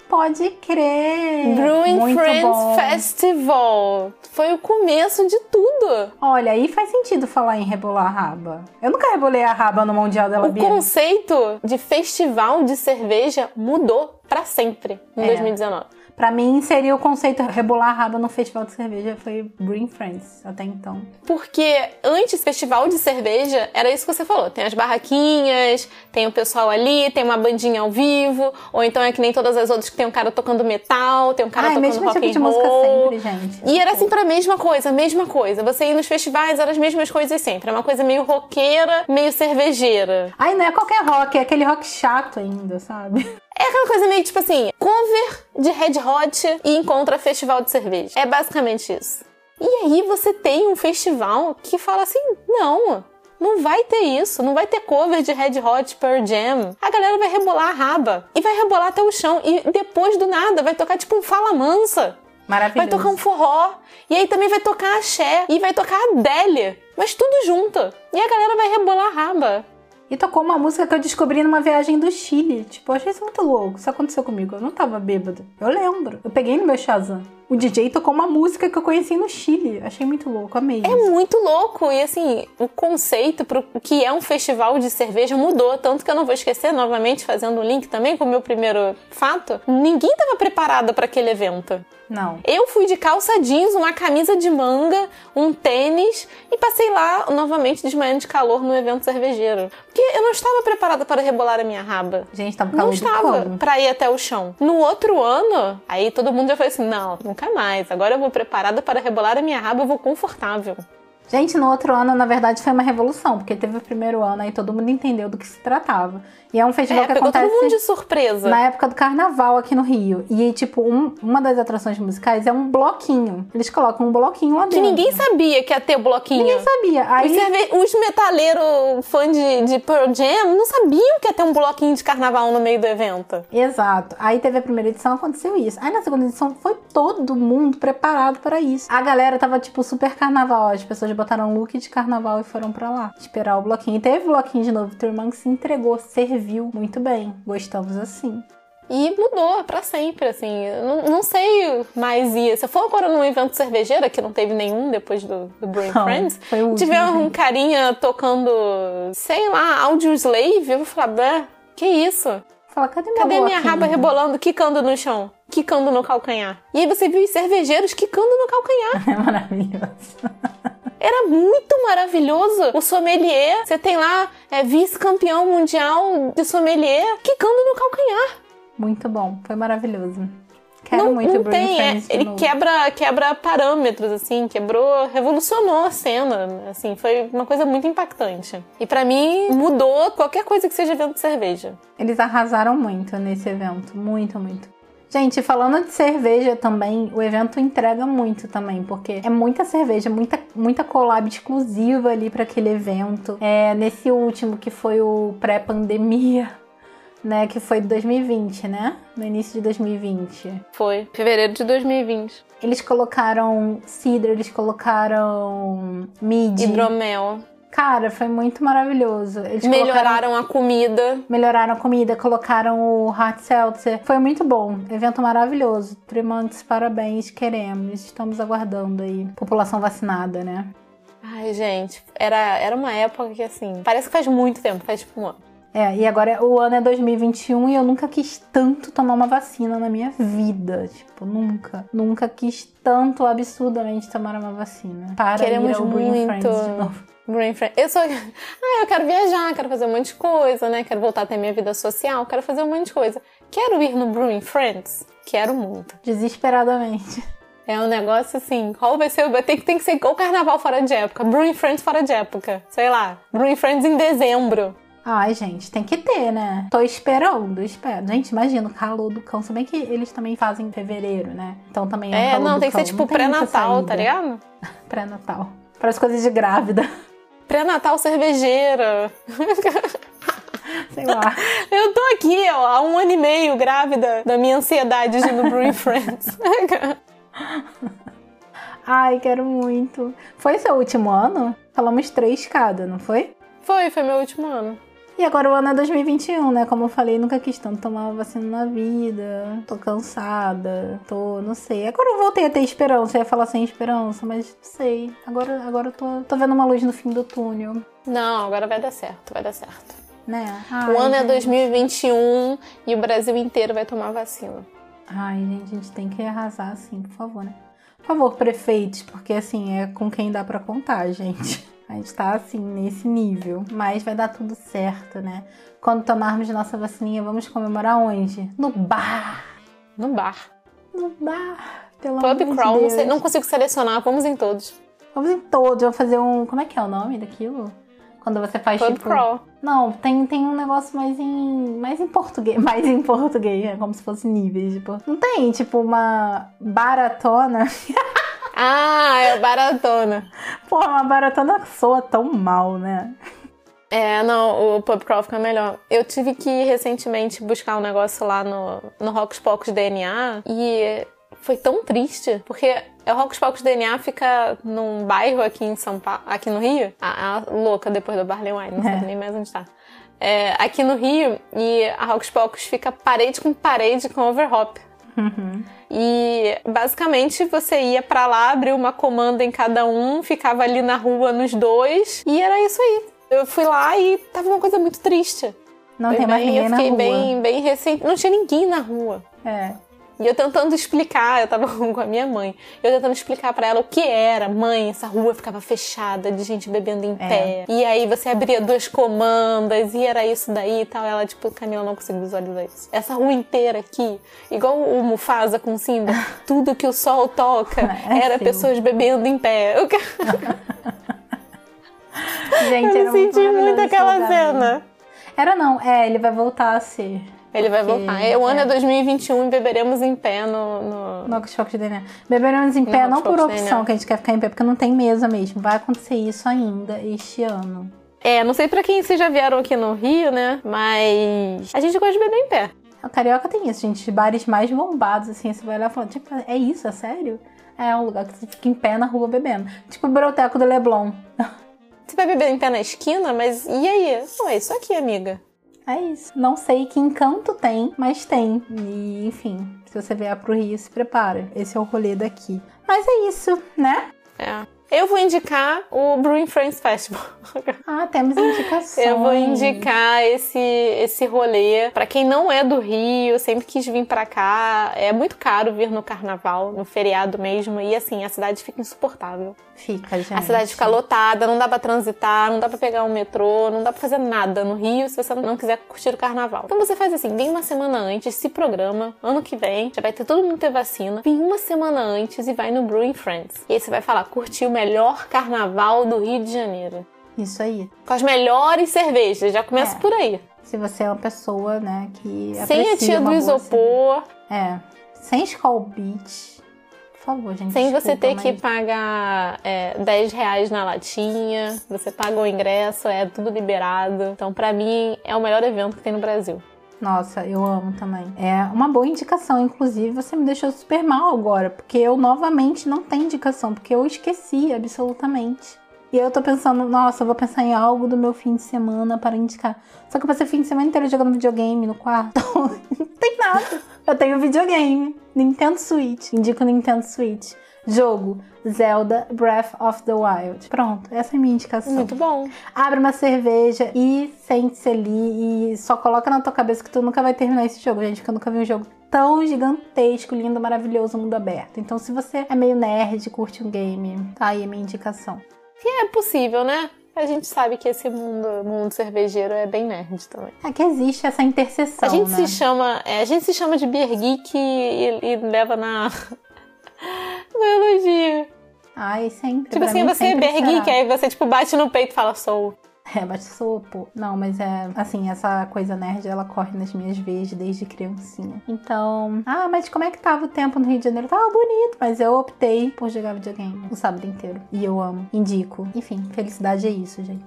Pode crer! Brewing Muito Friends bom. Festival. Foi o começo de tudo. Olha, aí faz sentido falar em rebolar a raba. Eu nunca rebolei a raba no Mondial da La Bière. O conceito de festival de cerveja mudou pra sempre em é. dois mil e dezenove. Pra mim, seria o conceito rebolar a raba no festival de cerveja foi Brewing Friends, até então. Porque antes, festival de cerveja, era isso que você falou. Tem as barraquinhas, tem o pessoal ali, tem uma bandinha ao vivo, ou então é que nem todas as outras que tem um cara tocando metal, tem um cara ah, tocando rock and roll. Ah, mesmo tipo de música sempre, gente. E era assim pra mesma coisa, mesma coisa. Você ia nos festivais, eram as mesmas coisas sempre. Era uma coisa meio roqueira, meio cervejeira. Ai, não é qualquer rock, é aquele rock chato ainda, sabe? É aquela coisa meio tipo assim, cover de Red Hot e encontra festival de cerveja. É basicamente isso. E aí você tem um festival que fala assim, não, não vai ter isso, não vai ter cover de Red Hot, Pearl Jam. A galera vai rebolar a raba e vai rebolar até o chão e depois do nada vai tocar tipo um Fala Mansa. Maravilhoso. Vai tocar um forró, e aí também vai tocar axé e vai tocar Adele, mas tudo junto. E a galera vai rebolar a raba. E tocou uma música que eu descobri numa viagem do Chile. Tipo, eu achei isso muito louco. Isso aconteceu comigo. Eu não tava bêbada. Eu lembro. Eu peguei no meu Shazam. O D J tocou uma música que eu conheci no Chile. Achei muito louco. Amei. É isso. Muito louco. E assim, o conceito pro que é um festival de cerveja mudou. Tanto que eu não vou esquecer, novamente, fazendo um link também com o meu primeiro fato. Ninguém tava preparada pra aquele evento. Não. Eu fui de calça jeans, uma camisa de manga, um tênis e passei lá, novamente, desmaiando de calor no evento cervejeiro. Porque eu não estava preparada para rebolar a minha raba. Gente, tava calor. Não estava para ir até o chão. No outro ano, aí todo mundo já foi assim, não, nunca mais. Agora eu vou preparada para rebolar a minha raba, eu vou confortável. Gente, no outro ano, na verdade, foi uma revolução, porque teve o primeiro ano, aí todo mundo entendeu do que se tratava. E é um festival é, que acontece... todo mundo de surpresa. Na época do carnaval aqui no Rio. E, tipo, um, uma das atrações musicais é um bloquinho. Eles colocam um bloquinho lá dentro. Que ninguém sabia que ia ter bloquinho. Ninguém sabia. Aí... Os, cerve... Os metaleiros fãs de, de Pearl Jam não sabiam que ia ter um bloquinho de carnaval no meio do evento. Exato. Aí teve a primeira edição, aconteceu isso. Aí na segunda edição foi todo mundo preparado para isso. A galera tava, tipo, super carnaval. As pessoas botaram look de carnaval e foram pra lá esperar o bloquinho. E teve bloquinho de novo. Tua irmã se entregou, serviu muito bem. Gostamos assim. E mudou pra sempre, assim. Eu não, não sei mais ir. Se eu for agora num evento cervejeiro, que não teve nenhum depois do, do Brewing Friends, foi o último, tiver um carinha tocando, sei lá, Audio Slave, eu vou falar, que isso? Fala, cadê minha, cadê minha raba rebolando, quicando no chão? Quicando no calcanhar. E aí você viu os cervejeiros quicando no calcanhar. É maravilhoso. Era muito maravilhoso. O sommelier, você tem lá, é vice-campeão mundial de sommelier, quicando no calcanhar. Muito bom, foi maravilhoso. Quero não, muito não tem, é, ele quebra, quebra parâmetros, assim, quebrou, revolucionou a cena, assim, foi uma coisa muito impactante. E pra mim, mudou qualquer coisa que seja evento de cerveja. Eles arrasaram muito nesse evento, muito, muito. Gente, falando de cerveja também, o evento entrega muito também, porque é muita cerveja, muita, muita collab exclusiva ali pra aquele evento. É, nesse último, que foi o pré-pandemia, né, que foi de dois mil e vinte, né? No início de dois mil e vinte. Foi, fevereiro de dois mil e vinte. Eles colocaram cidra, eles colocaram midi. Hidromel. Cara, foi muito maravilhoso. Eles melhoraram colocaram... a comida. Melhoraram a comida, colocaram o hard seltzer. Foi muito bom, evento maravilhoso. Trimantes, parabéns, queremos. Estamos aguardando aí. População vacinada, né? Ai, gente, era, era uma época que, assim, parece que faz muito tempo, faz tipo um ano. É, e agora o ano é dois mil e vinte e um e eu nunca quis tanto tomar uma vacina na minha vida. Tipo, nunca. Nunca quis tanto absurdamente tomar uma vacina. Para Queremos ir ao muito. Green Friends de novo. Green Friends. Eu sou... Ah, eu quero viajar, quero fazer um monte de coisa, né? Quero voltar a ter minha vida social, quero fazer um monte de coisa. Quero ir no Brewing Friends? Quero muito. Desesperadamente. É um negócio assim, qual vai ser o... Tem, tem que ser igual carnaval fora de época. Brewing Friends fora de época. Sei lá. Brewing Friends em dezembro. Ai, gente, tem que ter, né? Tô esperando, espero. Gente, imagina o calor do cão. Se bem que eles também fazem em fevereiro, né? Então também é, é calor não, do cão. É, não, tem que ser tipo pré-natal, tá ligado? Pré-natal. Para as coisas de grávida. Pré-natal cervejeira. Sei lá. Eu tô aqui, ó, há um ano e meio grávida da minha ansiedade de no Brewing Friends. Ai, quero muito. Foi seu último ano? Falamos três cada, não foi? Foi, foi meu último ano. E agora o ano é dois mil e vinte e um, né? Como eu falei, nunca quis tanto tomar vacina na vida. Tô cansada, tô... não sei. Agora eu voltei a ter esperança, eu ia falar sem esperança, mas não sei. Agora, agora eu tô, tô vendo uma luz no fim do túnel. Não, agora vai dar certo, vai dar certo. Né? Ai, o ano gente. É dois mil e vinte e um e o Brasil inteiro vai tomar vacina. Ai, gente, a gente tem que arrasar assim, por favor, né? Por favor, prefeitos, porque assim, é com quem dá pra contar, gente. A gente tá assim, nesse nível. Mas vai dar tudo certo, né? Quando tomarmos nossa vacininha, vamos comemorar onde? No bar! No bar. No bar, pelo amor de Deus. Pub crawl, não sei, não consigo selecionar. Vamos em todos. Vamos em todos. Eu vou fazer um... Como é que é o nome daquilo? Quando você faz Pub tipo... crawl. Não, tem, tem um negócio mais em... Mais em português. Mais em português. É como se fosse níveis, tipo... Não tem, tipo, uma baratona... Ah, é baratona. Pô, uma baratona soa tão mal, né? É, não, o pub crawl fica melhor. Eu tive que ir recentemente buscar um negócio lá no, no Rocks Pocos D N A e foi tão triste, porque o Rocks Pocos D N A fica num bairro aqui em São Paulo, aqui no Rio, a, a louca depois do Barley Wine, não é. Sabe nem mais onde tá. É, aqui no Rio, e a Rocks Pocos fica parede com parede com overhop. Uhum. E basicamente você ia pra lá, abriu uma comanda em cada um, ficava ali na rua nos dois e era isso aí. Eu fui lá e tava uma coisa muito triste. Não eu tem mais ninguém na rua. Eu fiquei bem, bem recente, não tinha ninguém na rua. É. E eu tentando explicar, eu tava com a minha mãe, eu tentando explicar pra ela o que era. Mãe, essa rua ficava fechada de gente bebendo em pé. É. E aí você abria duas comandas e era isso daí e tal. Ela tipo, Camila, não consigo visualizar isso. Essa rua inteira aqui, igual o Mufasa com Simba, tudo que o sol toca é, é era sim. Pessoas bebendo em pé. Eu... Gente, eu me senti muito aquela cena. Era não, é, ele vai voltar a ser. Ele vai porque, voltar. É, o ano é dois mil e vinte e um e beberemos em pé no... No, no Rocks Pocos D N A. Beberemos em pé não por opção, que a gente quer ficar em pé, porque não tem mesa mesmo. Vai acontecer isso ainda este ano. É, não sei pra quem vocês já vieram aqui no Rio, né? Mas a gente gosta de beber em pé. O Carioca tem isso, gente. Bares mais bombados, assim. Você vai lá e fala, tipo, é isso? É sério? É um lugar que você fica em pé na rua bebendo. Tipo o Broteco do Leblon. Você vai beber em pé na esquina, mas e aí? Não, é isso aqui, amiga. É isso. Não sei que encanto tem, mas tem. E, enfim, se você vier pro Rio, se prepara. Esse é o rolê daqui. Mas é isso, né? É. Eu vou indicar o Brewing Friends Festival. Ah, temos indicações. Eu vou indicar esse, esse rolê. Pra quem não é do Rio, sempre quis vir pra cá. É muito caro vir no carnaval, no feriado mesmo. E assim, a cidade fica insuportável. Fica, gente. A cidade fica lotada, não dá pra transitar, não dá pra pegar um metrô, não dá pra fazer nada no Rio se você não quiser curtir o carnaval. Então você faz assim, vem uma semana antes, se programa, ano que vem, já vai ter todo mundo ter vacina. Vem uma semana antes e vai no Brewing Friends. E aí você vai falar, curtiu o melhor carnaval do Rio de Janeiro. Isso aí. Com as melhores cervejas, já começa é. por aí. Se você é uma pessoa, né, que sem a tia do isopor. Cerveja. É. Sem Skol Beach. Por favor, gente. Sem desculpa, você ter mas... que pagar é, dez reais na latinha. Você paga o ingresso, é tudo liberado. Então, pra mim, é o melhor evento que tem no Brasil. Nossa, eu amo também. É uma boa indicação, inclusive você me deixou super mal agora, porque eu novamente não tenho indicação, porque eu esqueci absolutamente. E eu tô pensando, nossa, eu vou pensar em algo do meu fim de semana para indicar. Só que eu passei o fim de semana inteiro jogando videogame no quarto. Não tem nada. Eu tenho videogame, Nintendo Switch, indico Nintendo Switch. Jogo, Zelda Breath of the Wild. Pronto, essa é a minha indicação. Muito bom. Abre uma cerveja e sente-se ali e só coloca na tua cabeça que tu nunca vai terminar esse jogo, gente, porque eu nunca vi um jogo tão gigantesco, lindo, maravilhoso, mundo aberto. Então se você é meio nerd, curte um game, tá aí a minha indicação. Que é possível, né? A gente sabe que esse mundo, mundo cervejeiro é bem nerd também. É que existe essa interseção, a gente né? se chama, é, a gente se chama de beer geek e, e leva na... No elogio. Ai, sempre. Tipo pra assim, mim, você é bergeek, aí você tipo bate no peito e fala, sou. É, bate sou, pô. Não, mas é, assim, essa coisa nerd, ela corre nas minhas veias desde criancinha. Então, ah, mas como é que tava o tempo no Rio de Janeiro? Tava bonito, mas eu optei por jogar videogame o sábado inteiro. E eu amo, indico. Enfim, felicidade é isso, gente.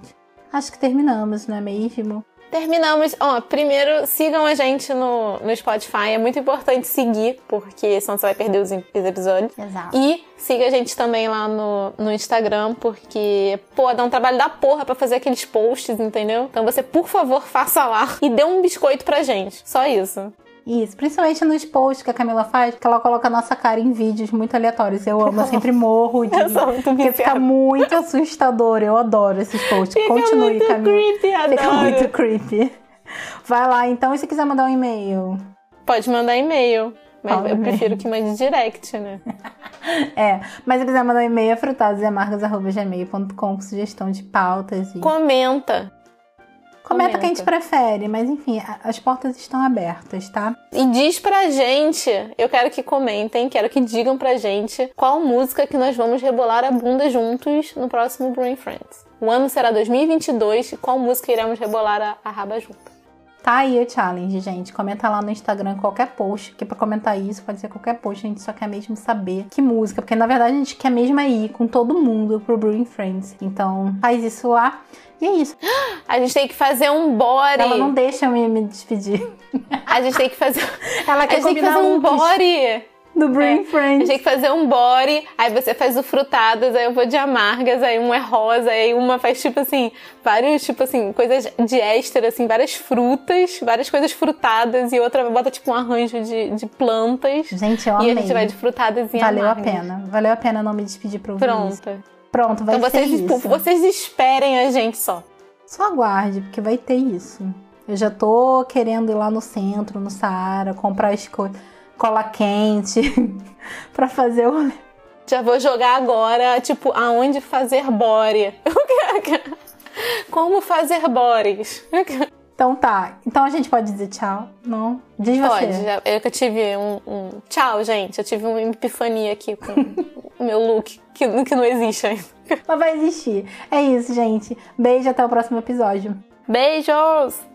Acho que terminamos, não é mesmo? Terminamos. Ó, primeiro, sigam a gente no, no Spotify. É muito importante seguir, porque senão você vai perder os episódios. Exato. E siga a gente também lá no, no Instagram, porque, pô, dá um trabalho da porra pra fazer aqueles posts, entendeu? Então você, por favor, faça lá e dê um biscoito pra gente. Só isso. Isso, principalmente nos posts que a Camila faz, que ela coloca a nossa cara em vídeos muito aleatórios. Eu amo, eu sempre morro de... Eu sou muito porque fica muito assustador, eu adoro esses posts. Fica Continue, muito Camila. Creepy, adoro. Fica muito creepy. Vai lá, então, e se quiser mandar um e-mail? Pode mandar e-mail, mas Pode eu e-mail. prefiro que mande direct, né? É, mas se quiser mandar um e-mail é frutadas e amargas arroba gmail ponto com com sugestão de pautas e... Comenta! Comenta o que a gente prefere, mas enfim, as portas estão abertas, tá? E diz pra gente, eu quero que comentem, quero que digam pra gente qual música que nós vamos rebolar a bunda juntos no próximo Brewing Friends. O ano será dois mil e vinte e dois e qual música iremos rebolar a, a raba junto. Tá aí o challenge, gente. Comenta lá no Instagram qualquer post, porque pra comentar isso pode ser qualquer post, a gente só quer mesmo saber que música, porque na verdade a gente quer mesmo ir com todo mundo pro Brewing Friends. Então faz isso lá. E é isso. A gente tem que fazer um body. Ela não deixa eu me despedir. A gente tem que fazer... Ela quer a gente tem que fazer um body. Do Brewing é. Friends. A gente tem que fazer um body. Aí você faz o frutadas, aí eu vou de amargas, aí um é rosa, aí uma faz tipo assim, vários tipo assim, coisas de éster, assim, várias frutas, várias coisas frutadas e outra bota tipo um arranjo de, de plantas. Gente, eu amei. E a gente vai de frutadas e Valeu amargas. Valeu a pena. Valeu a pena não me despedir pro Pronto. Pronto. Pronto, vai então ser vocês, isso. Vocês esperem a gente só. Só aguarde, porque vai ter isso. Eu já tô querendo ir lá no centro, no Saara, comprar esco... cola quente pra fazer o... Já vou jogar agora, tipo, aonde fazer body. Como fazer bodies. Então tá. Então a gente pode dizer tchau? Não? Diz pode, você. Pode. Eu que tive um, um... Tchau, gente. Eu tive uma epifania aqui com o meu look. Que, que não existe ainda. Mas vai existir. É isso, gente. Beijo, até o próximo episódio. Beijos!